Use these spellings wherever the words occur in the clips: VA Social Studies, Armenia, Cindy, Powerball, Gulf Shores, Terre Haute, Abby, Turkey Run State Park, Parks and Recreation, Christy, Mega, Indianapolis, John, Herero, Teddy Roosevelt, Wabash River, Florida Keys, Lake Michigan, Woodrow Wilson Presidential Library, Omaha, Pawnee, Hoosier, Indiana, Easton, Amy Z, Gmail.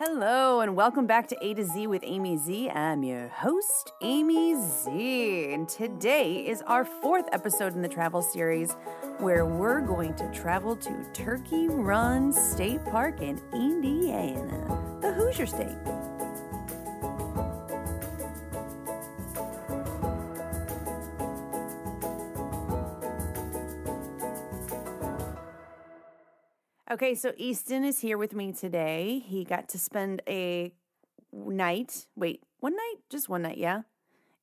Hello and welcome back to A to Z with Amy Z. I'm your host, Amy Z. And today is our fourth episode in the travel series where we're going to travel to Turkey Run State Park in Indiana, the Hoosier State. Okay, so Easton is here with me today. He got to spend one night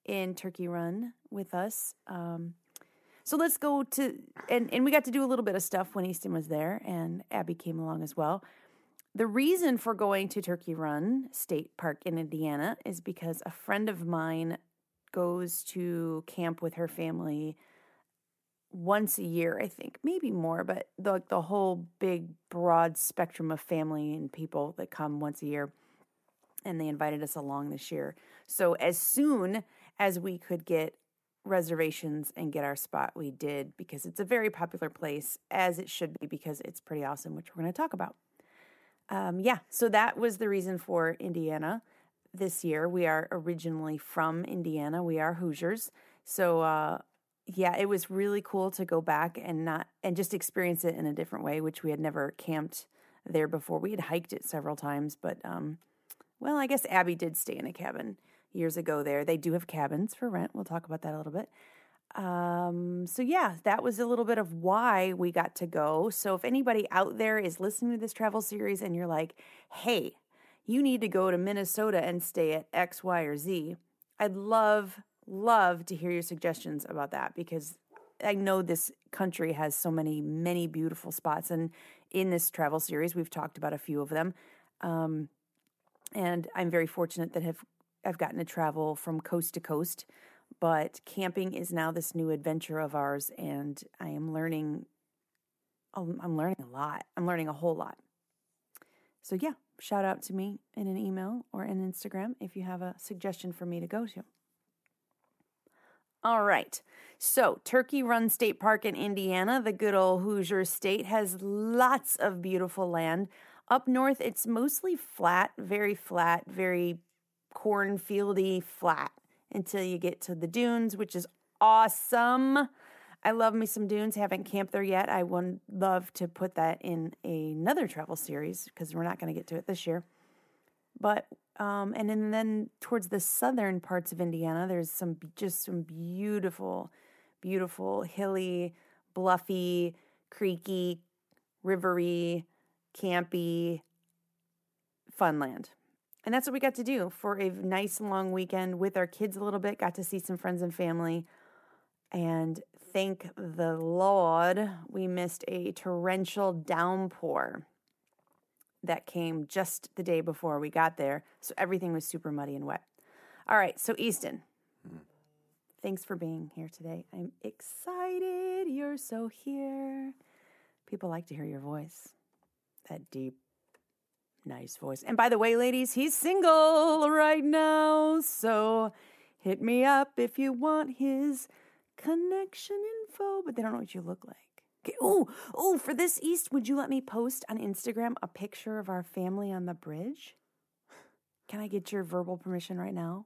in Turkey Run with us. So let's go to, and we got to do a little bit of stuff when Easton was there, and Abby came along as well. The reason for going to Turkey Run State Park in Indiana is because a friend of mine goes to camp with her family once a year, I think, maybe more, but the whole big, broad spectrum of family and people that come once a year, and they invited us along this year. So as soon as we could get reservations and get our spot, we did, because it's a very popular place, as it should be, because it's pretty awesome, which we're going to talk about. So that was the reason for Indiana this year. We are originally from Indiana. We are Hoosiers. So, yeah, it was really cool to go back and just experience it in a different way, which we had never camped there before. We had hiked it several times, but, I guess Abby did stay in a cabin years ago there. They do have cabins for rent. We'll talk about that a little bit. That was a little bit of why we got to go. So if anybody out there is listening to this travel series and you're like, hey, you need to go to Minnesota and stay at X, Y, or Z, I'd love to hear your suggestions about that, because I know this country has so many beautiful spots, and in this travel series we've talked about a few of them, and I'm very fortunate that I've gotten to travel from coast to coast, but camping is now this new adventure of ours, and I'm learning a whole lot. So yeah, shout out to me in an email or an Instagram if you have a suggestion for me to go to. All right, so Turkey Run State Park in Indiana, the good old Hoosier state, has lots of beautiful land. Up north, it's mostly flat, very cornfieldy flat, until you get to the dunes, which is awesome. I love me some dunes. Haven't camped there yet. I would love to put that in another travel series, because we're not going to get to it this year. But and then towards the southern parts of Indiana, there's some beautiful, beautiful hilly, bluffy, creeky, rivery, campy, fun land. And that's what we got to do for a nice long weekend with our kids a little bit. Got to see some friends and family. And thank the Lord we missed a torrential downpour that came just the day before we got there, so everything was super muddy and wet. All right, so Easton, thanks for being here today. I'm excited you're so here. People like to hear your voice, that deep, nice voice. And by the way, ladies, he's single right now, so hit me up if you want his connection info, but they don't know what you look like. Okay. Oh! For this, East, would you let me post on Instagram a picture of our family on the bridge? Can I get your verbal permission right now?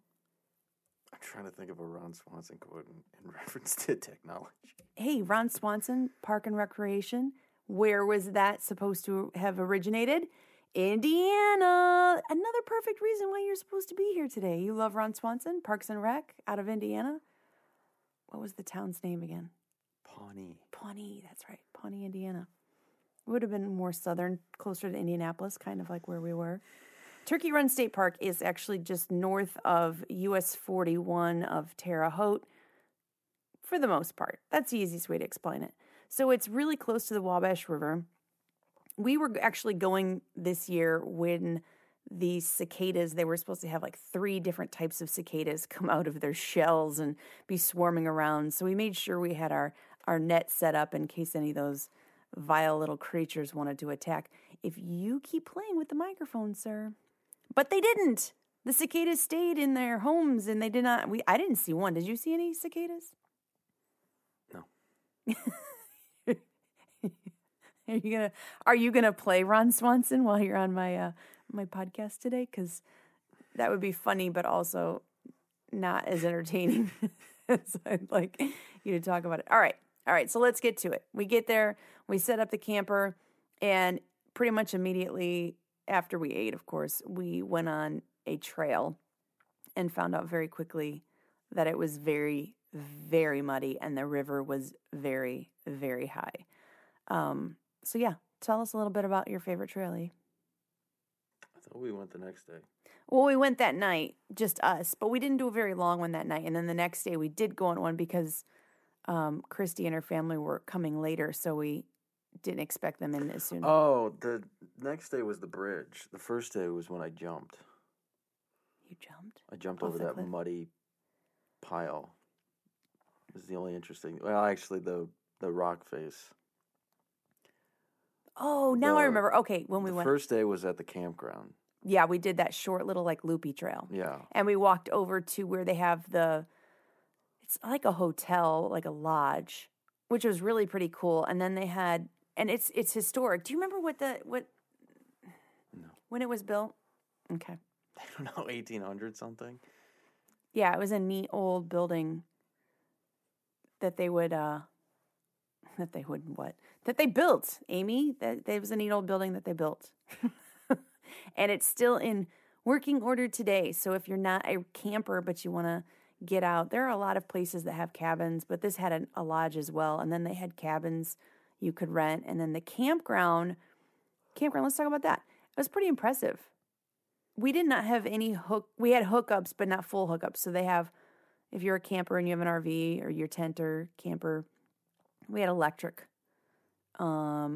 I'm trying to think of a Ron Swanson quote in reference to technology. Hey, Ron Swanson, Park and Recreation. Where was that supposed to have originated? Indiana. Another perfect reason why you're supposed to be here today. You love Ron Swanson, Parks and Rec, out of Indiana. What was the town's name again? Pawnee, that's right. Pawnee, Indiana. It would have been more southern, closer to Indianapolis, kind of like where we were. Turkey Run State Park is actually just north of US 41 of Terre Haute, for the most part. That's the easiest way to explain it. So it's really close to the Wabash River. We were actually going this year when the cicadas, they were supposed to have like 3 different types of cicadas come out of their shells and be swarming around. So we made sure we had our net set up in case any of those vile little creatures wanted to attack. If you keep playing with the microphone, sir. But they didn't. The cicadas stayed in their homes, and they did not. I didn't see one. Did you see any cicadas? No. Are you gonna play Ron Swanson while you're on my my podcast today? Because that would be funny, but also not as entertaining as I'd like you to talk about it. All right. So let's get to it. We get there. We set up the camper. And pretty much immediately after we ate, of course, we went on a trail and found out very quickly that it was very, very muddy and the river was very, very high. So yeah, tell us a little bit about your favorite trail, E. I thought we went the next day. Well, we went that night, just us, but we didn't do a very long one that night. And then the next day we did go on one because Christy and her family were coming later, so we didn't expect them in as soon. Oh, the next day was the bridge. The first day was when I jumped. You jumped? I jumped over that cliff? Muddy pile. It was the only interesting... Well, actually, the rock face. Oh, now I remember. Okay, when we went... The first day was at the campground. Yeah, we did that short little, like, loopy trail. Yeah. And we walked over to where they have the... It's like a hotel, like a lodge, which was really pretty cool. And then they had... And it's historic. Do you remember what? No. When it was built? Okay. I don't know, 1800 something. Yeah, it was a neat old building that they would what? That they built, Amy. That was a neat old building that they built. And it's still in working order today. So if you're not a camper but you want to get out, there are a lot of places that have cabins, but this had a lodge as well. And then they had cabins you could rent. And then the campground, let's talk about that. It was pretty impressive. We did not have any we had hookups, but not full hookups. So they have, if you're a camper and you have an RV or your tent or camper, we had electric. I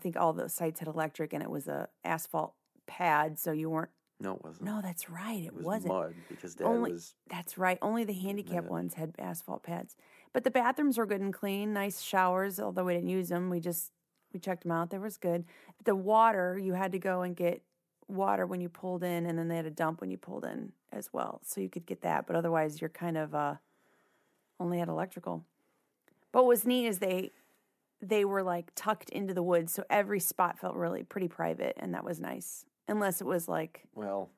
think all the sites had electric, and it was a asphalt pad, so you weren't. No, it wasn't. No, that's right. It wasn't. Mud because Dad was. That's right. Only the handicap ones had asphalt pads. But the bathrooms were good and clean, nice showers, although we didn't use them. We checked them out. They were good. The water, you had to go and get water when you pulled in, and then they had a dump when you pulled in as well, so you could get that, but otherwise you're kind of only had electrical. But what was neat is they were like tucked into the woods, so every spot felt really pretty private, and that was nice, unless it was like, well,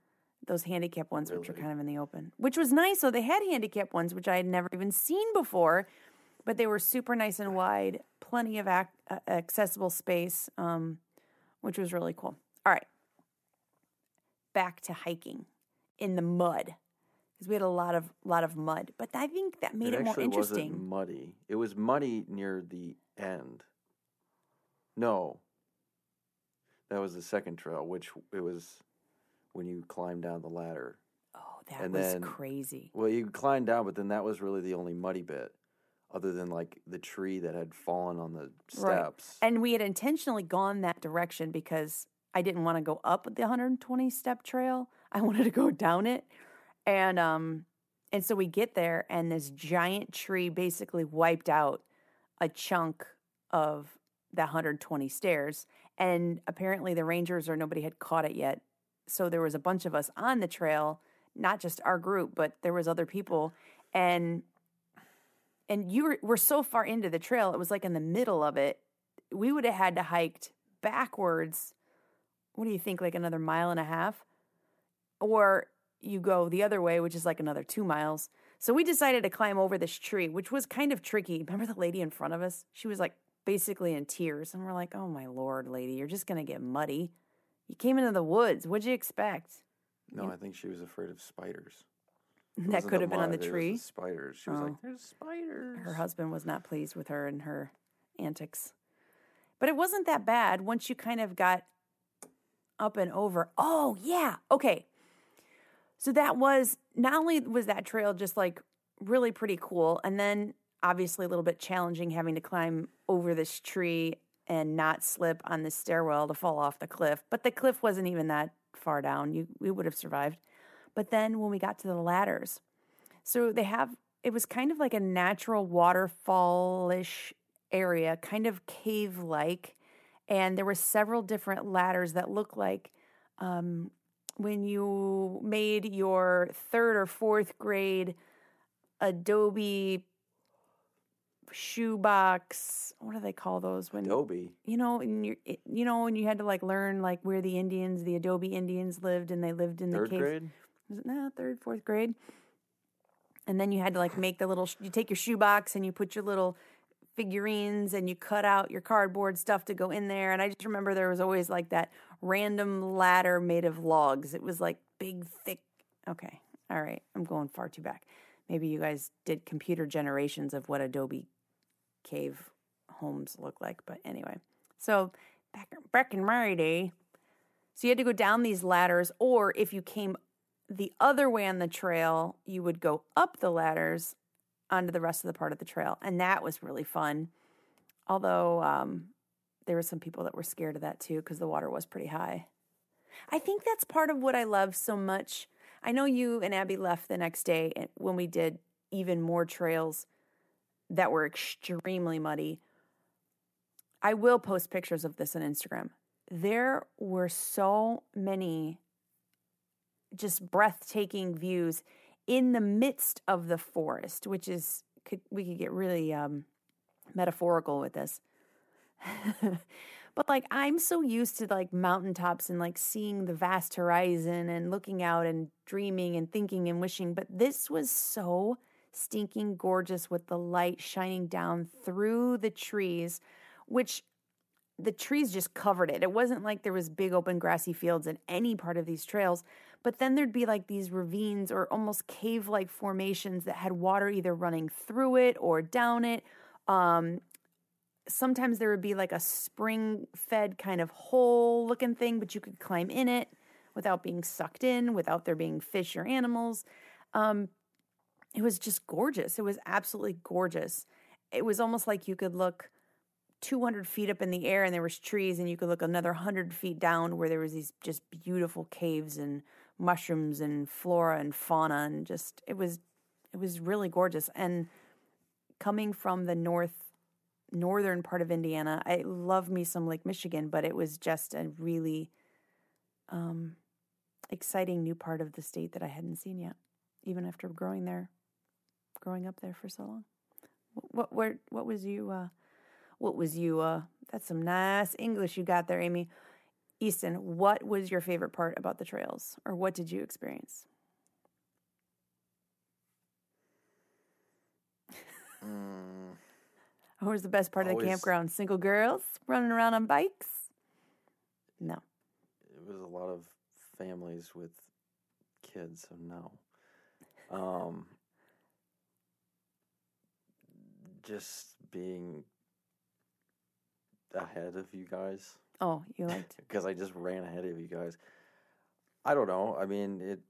those handicap ones, really, which are kind of in the open, which was nice. So they had handicap ones, which I had never even seen before, but they were super nice and wide, plenty of accessible space, which was really cool. All right, back to hiking in the mud, because we had a lot of mud, but I think that made it more interesting. It actually wasn't muddy. It was muddy near the end. No, that was the second trail, which it was when you climbed down the ladder. Oh, that was crazy. Well, you climbed down, but then that was really the only muddy bit, other than like the tree that had fallen on the steps. Right. And we had intentionally gone that direction because I didn't want to go up the 120-step trail. I wanted to go down it. And so we get there, and this giant tree basically wiped out a chunk of the 120 stairs. And apparently the rangers or nobody had caught it yet. So there was a bunch of us on the trail, not just our group, but there was other people. And you were so far into the trail, it was like in the middle of it. We would have had to hiked backwards. What do you think, like another 1.5 miles? Or you go the other way, which is like another 2 miles. So we decided to climb over this tree, which was kind of tricky. Remember the lady in front of us? She was like basically in tears. And we're like, oh, my Lord, lady, you're just going to get muddy. You came into the woods. What'd you expect? No, I think she was afraid of spiders. That could have been on the tree. Spiders. She was like, there's spiders. Her husband was not pleased with her and her antics. But it wasn't that bad once you kind of got up and over. Oh, yeah. Okay. So that was, not only was that trail just like really pretty cool, and then obviously a little bit challenging having to climb over this tree and not slip on the stairwell to fall off the cliff. But the cliff wasn't even that far down. We would have survived. But then when we got to the ladders, so it was kind of like a natural waterfall-ish area, kind of cave-like. And there were several different ladders that looked like when you made your third or fourth grade Adobe shoebox. What do they call those? When adobe. And you had to like learn like where the Indians, the Adobe Indians lived, and they lived in the caves. Grade? Was it third, fourth grade? And then you had to like make the little. You take your shoebox and you put your little figurines and you cut out your cardboard stuff to go in there. And I just remember there was always like that random ladder made of logs. It was like big, thick. Okay. All right. I'm going far too back. Maybe you guys did computer generations of what Adobe cave homes look like. But anyway, so back in my day, so you had to go down these ladders, or if you came the other way on the trail, you would go up the ladders onto the rest of the part of the trail. And that was really fun. Although there were some people that were scared of that too because the water was pretty high. I think that's part of what I love so much. I know you and Abby left the next day when we did even more trails that were extremely muddy. I will post pictures of this on Instagram. There were so many just breathtaking views in the midst of the forest, which is, we could get really metaphorical with this. But like, I'm so used to like mountaintops and like seeing the vast horizon and looking out and dreaming and thinking and wishing. But this was so stinking gorgeous with the light shining down through the trees, which the trees just covered it. It wasn't like there was big open grassy fields in any part of these trails, but then there'd be like these ravines or almost cave-like formations that had water either running through it or down it. Sometimes there would be like a spring-fed kind of hole-looking thing, but you could climb in it without being sucked in, without there being fish or animals. It was just gorgeous. It was absolutely gorgeous. It was almost like you could look 200 feet up in the air and there was trees, and you could look another 100 feet down where there was these just beautiful caves and mushrooms and flora and fauna, and just it was really gorgeous. And coming from the northern part of Indiana, I love me some Lake Michigan, but it was just a really exciting new part of the state that I hadn't seen yet, even after growing up there for so long. What was you, that's some nice English you got there, Amy. Easton, what was your favorite part about the trails, or what did you experience? What was the best part of the campground? Single girls running around on bikes? No. It was a lot of families with kids, so no. Just being ahead of you guys. Oh, you liked it. Because I just ran ahead of you guys. I don't know. I mean, it...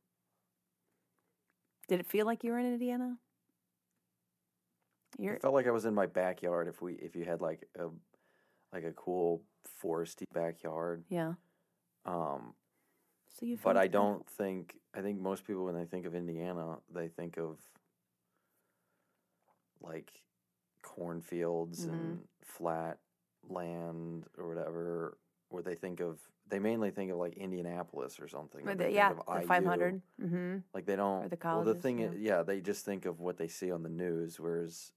Did it feel like you were in Indiana? It felt like I was in my backyard. If you had like a cool foresty backyard. Yeah. So you. But I don't think. I think most people, when they think of Indiana, they think of like cornfields and flat land or whatever. Or they mainly think of like Indianapolis or something. But the 500. Mm-hmm. Like they don't. Or the colleges. Well, the thing is, they just think of what they see on the news. Whereas,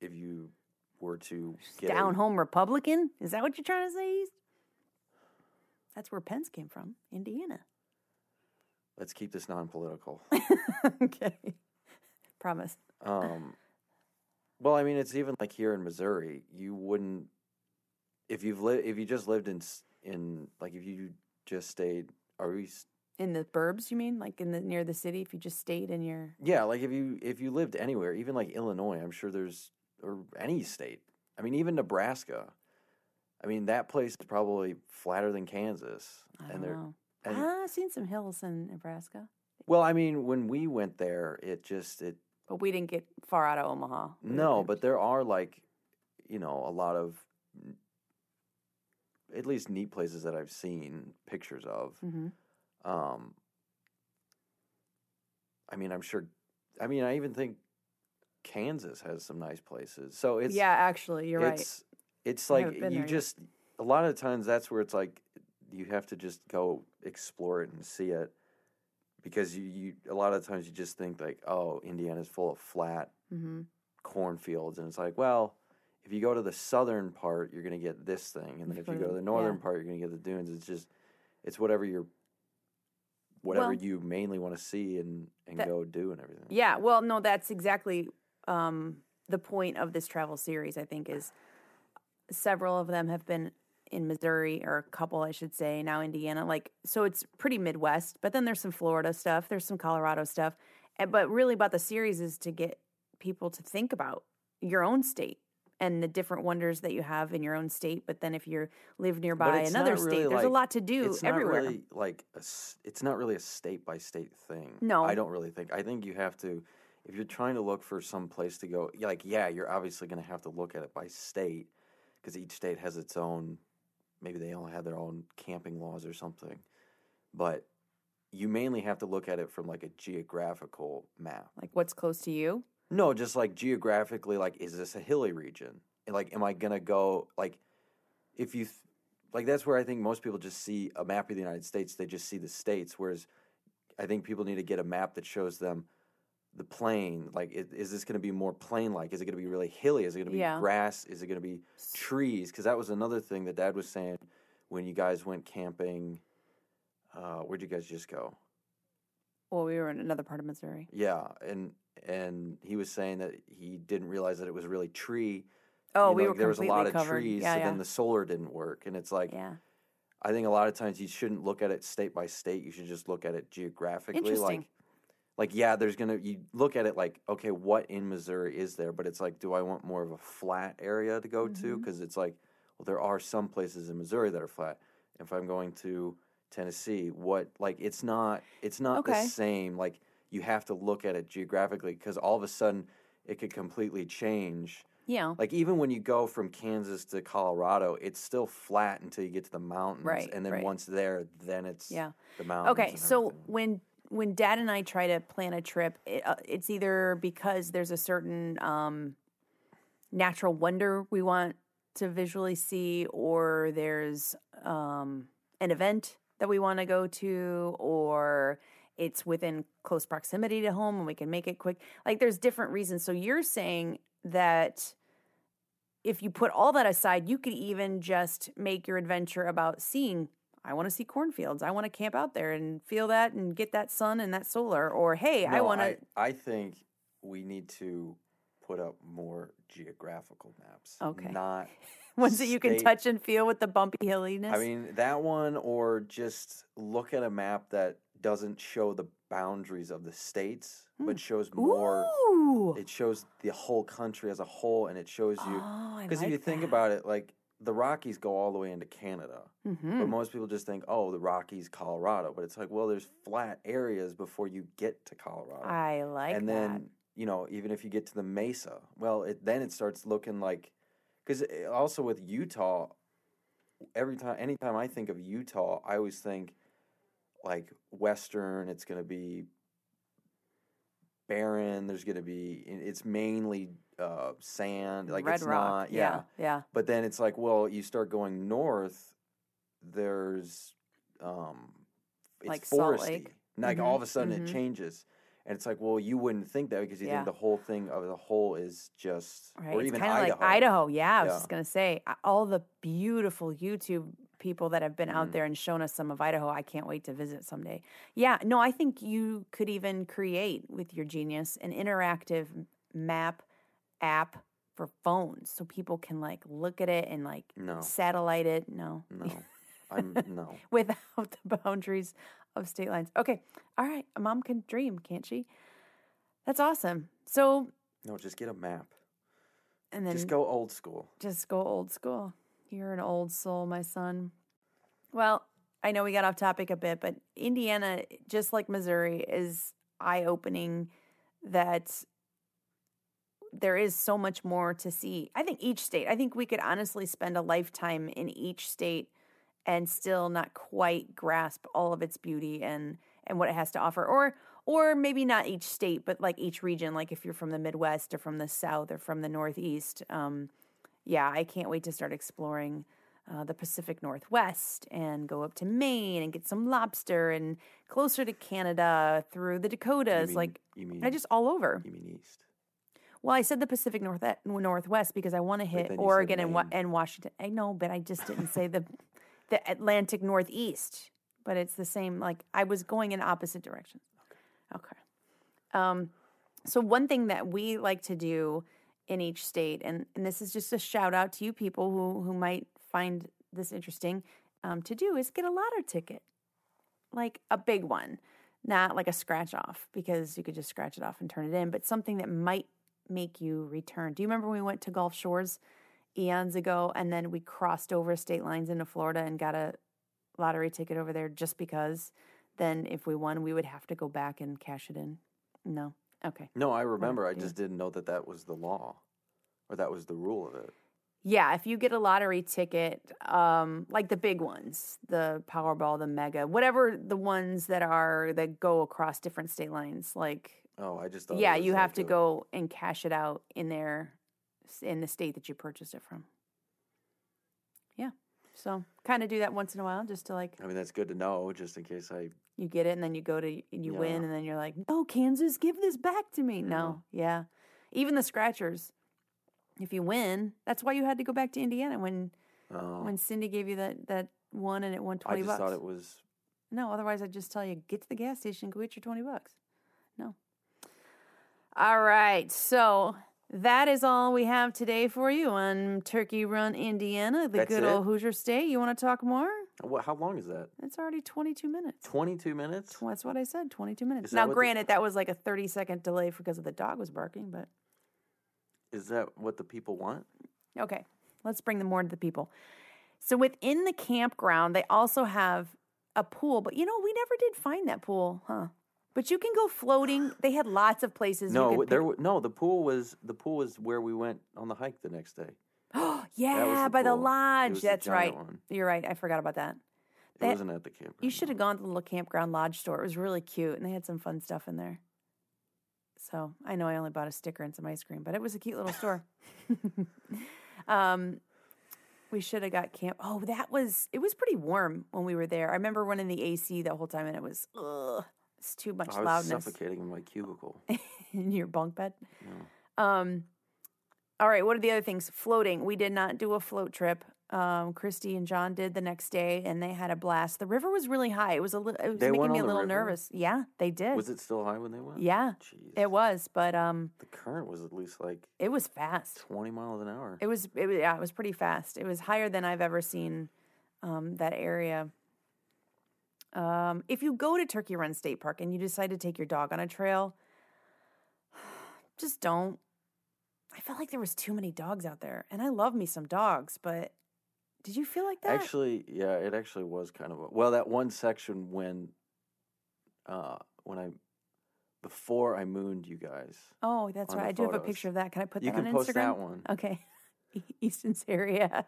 if you were to get down-home Republican, is that what you're trying to say? That's where Pence came from, Indiana. Let's keep this non-political. Okay, promise. Well, I mean, it's even like here in Missouri, you wouldn't. If you just lived in like if you just stayed, in the burbs? You mean like near the city? If you just stayed in your like if you lived anywhere, even like Illinois, I'm sure there's or any state. I mean, even Nebraska. I mean, that place is probably flatter than Kansas. I don't know. I've seen some hills in Nebraska. Well, I mean, when we went there, But we didn't get far out of Omaha. No, but there are like, a lot of. At least neat places that I've seen pictures of. Mm-hmm. I even think Kansas has some nice places. So it's... Yeah, actually, you're right. It's like you just... Yet. A lot of times that's where it's like you have to just go explore it and see it because a lot of times you just think like, oh, Indiana's full of flat cornfields, and it's like, well, if you go to the southern part, you're going to get this thing, and then if you go to the northern part, you're going to get the dunes. It's just, it's whatever you're, whatever you mainly want to see and go do and everything. Yeah, well, no, that's exactly the point of this travel series, I think, is several of them have been in Missouri, or a couple, I should say, now Indiana. Like, so it's pretty Midwest, but then there's some Florida stuff, there's some Colorado stuff. But really about the series is to get people to think about your own state and the different wonders that you have in your own state. But then if you live nearby another state, really, there's a lot to do everywhere. Really, like it's not really a state-by-state thing. No. I don't really think. I think you have to, if you're trying to look for some place to go, like, yeah, you're obviously going to have to look at it by state because each state has its own, maybe they all have their own camping laws or something. But you mainly have to look at it from, like, a geographical map. Like, what's close to you? No, just, like, geographically, like, is this a hilly region? And, like, am I going to go, like, if you, like, that's where I think most people just see a map of the United States. They just see the states, whereas I think people need to get a map that shows them the plain. Like, is this going to be more plain-like? Is it going to be really hilly? Is it going to be grass? Is it going to be trees? Because that was another thing that Dad was saying when you guys went camping. Where'd you guys just go? Well, we were in another part of Missouri. Yeah, and he was saying that he didn't realize that it was really tree. Oh, you know, we were like, there was a lot of trees, so then the solar didn't work. And it's like, I think a lot of times you shouldn't look at it state by state. You should just look at it geographically. Interesting. Like yeah, there's gonna you look at it like, okay, what in Missouri is there? But it's like, do I want more of a flat area to go to? Because it's like, well, there are some places in Missouri that are flat. If I'm going to Tennessee, what, like, it's not the same. Like, you have to look at it geographically because all of a sudden it could completely change. Yeah. Like, even when you go from Kansas to Colorado, it's still flat until you get to the mountains. Right. And then once there, then it's the mountains. Okay, so when Dad and I try to plan a trip, it's either because there's a certain natural wonder we want to visually see, or there's an event that we want to go to, or it's within close proximity to home and we can make it quick. Like, there's different reasons. So you're saying that if you put all that aside, you could even just make your adventure about seeing, I want to see cornfields. I want to camp out there and feel that and get that sun and that solar. Or, hey, no, I want to. I think we need to put up more geographical maps. Okay. Not ones that you can touch and feel with the bumpy hilliness. I mean, that one, or just look at a map that doesn't show the boundaries of the states, but shows more. Ooh. It shows the whole country as a whole, and it shows you. Because if you think about it, like, the Rockies go all the way into Canada. Mm-hmm. But most people just think, oh, the Rockies, Colorado. But it's like, well, there's flat areas before you get to Colorado. I like that. And then, you know, even if you get to the Mesa, well, then it starts looking like, because also with Utah, anytime I think of Utah, I always think, like, Western, it's going to be barren, it's mainly sand, like, red, it's rock. Not, yeah. But then it's like, well, you start going north, there's, it's like foresty. Salt Lake. And like, all of a sudden it changes. And it's like, well, you wouldn't think that because you think the whole is just, right. Or even Idaho. Like Idaho, I was just going to say, all the beautiful YouTube people that have been out there and shown us some of Idaho, I can't wait to visit someday. Yeah, no, I think you could even create with your genius an interactive map app for phones so people can, like, look at it and, like, satellite it. No. No. Without the boundaries of state lines. Okay, all right. A mom can dream, can't she? That's awesome. So. No, just get a map. And then. Just go old school. You're an old soul, my son. Well, I know we got off topic a bit, but Indiana, just like Missouri, is eye-opening that there is so much more to see. I think each state, I think we could honestly spend a lifetime in each state and still not quite grasp all of its beauty and what it has to offer. Or maybe not each state, but like each region, like if you're from the Midwest or from the South or from the Northeast. Yeah, I can't wait to start exploring the Pacific Northwest and go up to Maine and get some lobster and closer to Canada through the Dakotas. You mean all over. You mean east? Well, I said the Pacific Northwest because I want to hit Oregon and Washington. I know, but I just didn't say the Atlantic Northeast. But it's the same. Like, I was going in opposite directions. Okay. So one thing that we like to do in each state, and this is just a shout out to you people who might find this interesting to do, is get a lotto ticket. Like a big one, not like a scratch off, because you could just scratch it off and turn it in, but something that might make you return. Do you remember when we went to Gulf Shores eons ago and then we crossed over state lines into Florida and got a lottery ticket over there just because then if we won, we would have to go back and cash it in? No. Okay. No, I remember. I just didn't know that was the law or that was the rule of it. Yeah, if you get a lottery ticket, like the big ones, the Powerball, the Mega, whatever the ones that go across different state lines, like... Oh, I just thought... Yeah, you have to go and cash it out in the state that you purchased it from. Yeah, so kind of do that once in a while just to like... I mean, that's good to know just in case I... You get it and then you go to... and you win and then you're like, no, Kansas, give this back to me. Yeah. No, yeah. Even the scratchers... If you win, that's why you had to go back to Indiana when Cindy gave you that one and it won $20. I just thought it was... No, otherwise I'd just tell you, get to the gas station, go get your $20. No. All right, so that is all we have today for you on Turkey Run, Indiana, the good old Hoosier state. You want to talk more? How long is that? It's already 22 minutes. 22 minutes? That's what I said, 22 minutes. Now, granted, that was like a 30-second delay because of the dog was barking, but... Is that what the people want? Okay, let's bring them more to the people. So within the campground, they also have a pool. But, we never did find that pool, huh? But you can go floating. They had lots of places. The pool was where we went on the hike the next day. Oh, yeah, by the lodge. That's right. One. You're right. I forgot about that. It wasn't at the campground. You should have gone to the little campground lodge store. It was really cute, and they had some fun stuff in there. So I know I only bought a sticker and some ice cream, but it was a cute little store. We should have got camp. Oh, it was pretty warm when we were there. I remember running the AC the whole time, and it was, it's too much loudness. I was suffocating in my cubicle. In your bunk bed? Yeah. All right, what are the other things? Floating. We did not do a float trip. Christy and John did the next day, and they had a blast. The river was really high. It was making me a little nervous. Yeah, they did. Was it still high when they went? Yeah, jeez. It was. But the current was at least it was fast, 20 miles an hour. It was pretty fast. It was higher than I've ever seen that area. If you go to Turkey Run State Park and you decide to take your dog on a trail, just don't. I felt like there was too many dogs out there, and I love me some dogs, but. Did you feel like that? Actually, yeah, it actually was kind of that one section when before I mooned you guys. Oh, that's right. I do have a picture of that. Can I put that on Instagram? You can post that one. Okay. Easton's hairy ass.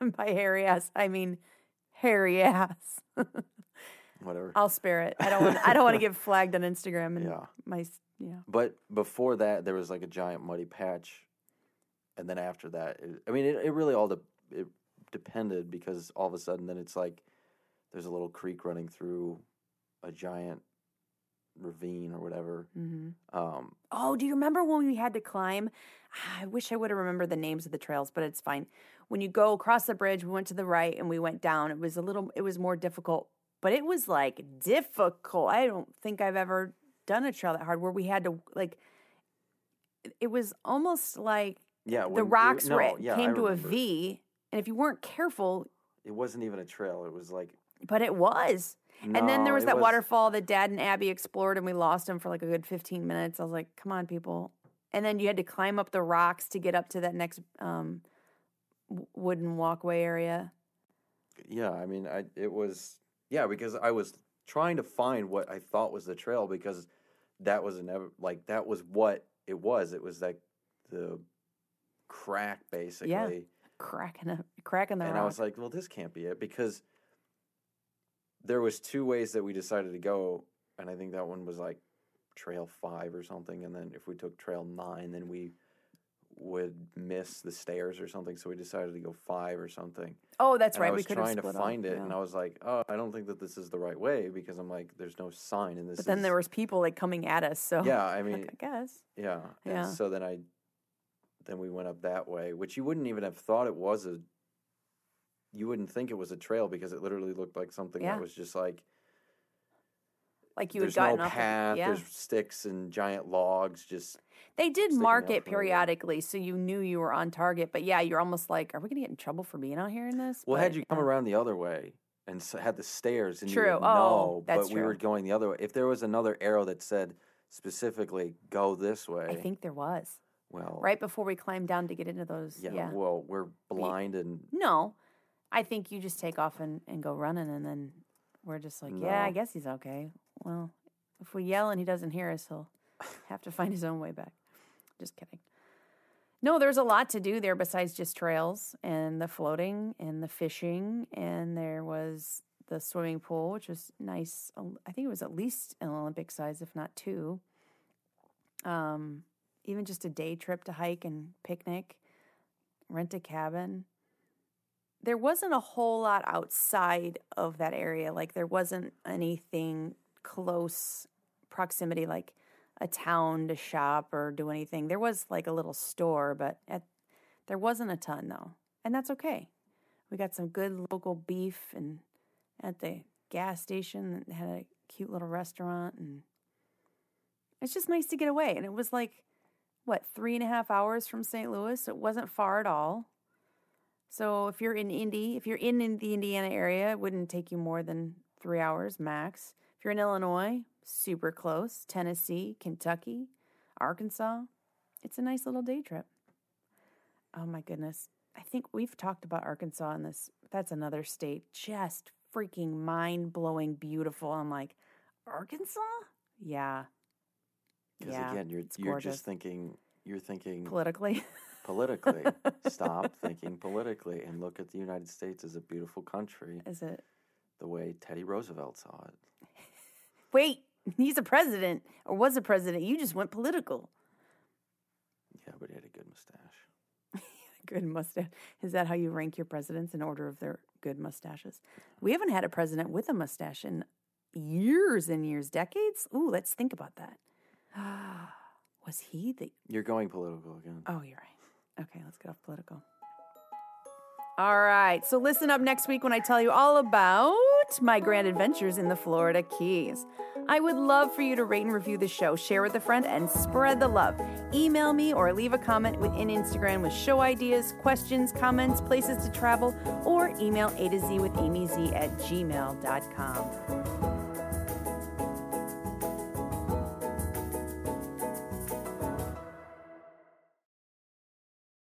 And by hairy ass, I mean hairy ass. Whatever. I'll spare it. I don't want to get flagged on Instagram. But before that, there was a giant muddy patch. And then after that, it really all it depended because all of a sudden then it's there's a little creek running through a giant ravine or whatever. Mm-hmm. Do you remember when we had to climb? I wish I would have remembered the names of the trails, but it's fine. When you go across the bridge, we went to the right and we went down. It was more difficult, but it was difficult. I don't think I've ever done a trail that hard where we had to it was almost like. Yeah, the rocks came to a V, and if you weren't careful... It wasn't even a trail. It was But it was. No, and then there was that waterfall that Dad and Abby explored, and we lost him for a good 15 minutes. I was like, come on, people. And then you had to climb up the rocks to get up to that next wooden walkway area. Yeah, it was... Yeah, because I was trying to find what I thought was the trail, because that was... that was what it was. It was the... crack, basically. Yeah, cracking the rock. And I was like, well, this can't be it, because there was two ways that we decided to go, and I think that one was trail 5 or something, and then if we took trail 9, then we would miss the stairs or something, so we decided to go 5 or something. Oh, that's right. We could have split up. I was trying to find it, and I was like, oh, I don't think that this is the right way, because I'm like, there's no sign in this. But then there was people, like, coming at us, so. Yeah, I mean. I guess. Yeah. Yeah. And so then we went up that way, which you wouldn't even have thought it was you wouldn't think it was a trail, because it literally looked like something that was just like. Like you had gotten up. There's no path, there's sticks and giant logs just. They did mark it periodically, so you knew you were on target. But, yeah, you're almost like, are we going to get in trouble for being out here in this? Well, had you come around the other way and had the stairs, and you would know, but we were going the other way. If there was another arrow that said specifically, go this way. I think there was. Well. Right before we climbed down to get into those. Yeah. Well, we're blind and. No. I think you just take off and go running, and then we're just like, yeah, I guess he's okay. Well, if we yell and he doesn't hear us, he'll have to find his own way back. Just kidding. No, there's a lot to do there besides just trails and the floating and the fishing. And there was the swimming pool, which was nice. I think it was at least an Olympic size, if not 2. Even just a day trip to hike and picnic, rent a cabin. There wasn't a whole lot outside of that area. Like, there wasn't anything close proximity, like a town to shop or do anything. There was like a little store, but there wasn't a ton though, and that's okay. We got some good local beef, and at the gas station it had a cute little restaurant, and it's just nice to get away. And it was like 3.5 hours from St. Louis, so it wasn't far at all. So if you're in Indy, if you're in the Indiana area, it wouldn't take you more than 3 hours max. If you're in Illinois, super close. Tennessee, Kentucky, Arkansas. It's a nice little day trip. Oh, my goodness. I think we've talked about Arkansas in this. That's another state. Just freaking mind-blowing beautiful. I'm like, Arkansas? Yeah. Because, again, you're just thinking. You're thinking. Politically. Politically. Stop thinking politically and look at the United States as a beautiful country. Is it? The way Teddy Roosevelt saw it. Wait, he's a president, or was a president. You just went political. Yeah, but he had a good mustache. Good mustache. Is that how you rank your presidents, in order of their good mustaches? We haven't had a president with a mustache in years and years, decades. Ooh, let's think about that. Was he the... You're going political again. Oh, you're right. Okay, let's get off political. All right, so listen up next week when I tell you all about my grand adventures in the Florida Keys. I would love for you to rate and review the show, share with a friend, and spread the love. Email me or leave a comment within Instagram with show ideas, questions, comments, places to travel, or email A to Z with AmyZ at gmail.com.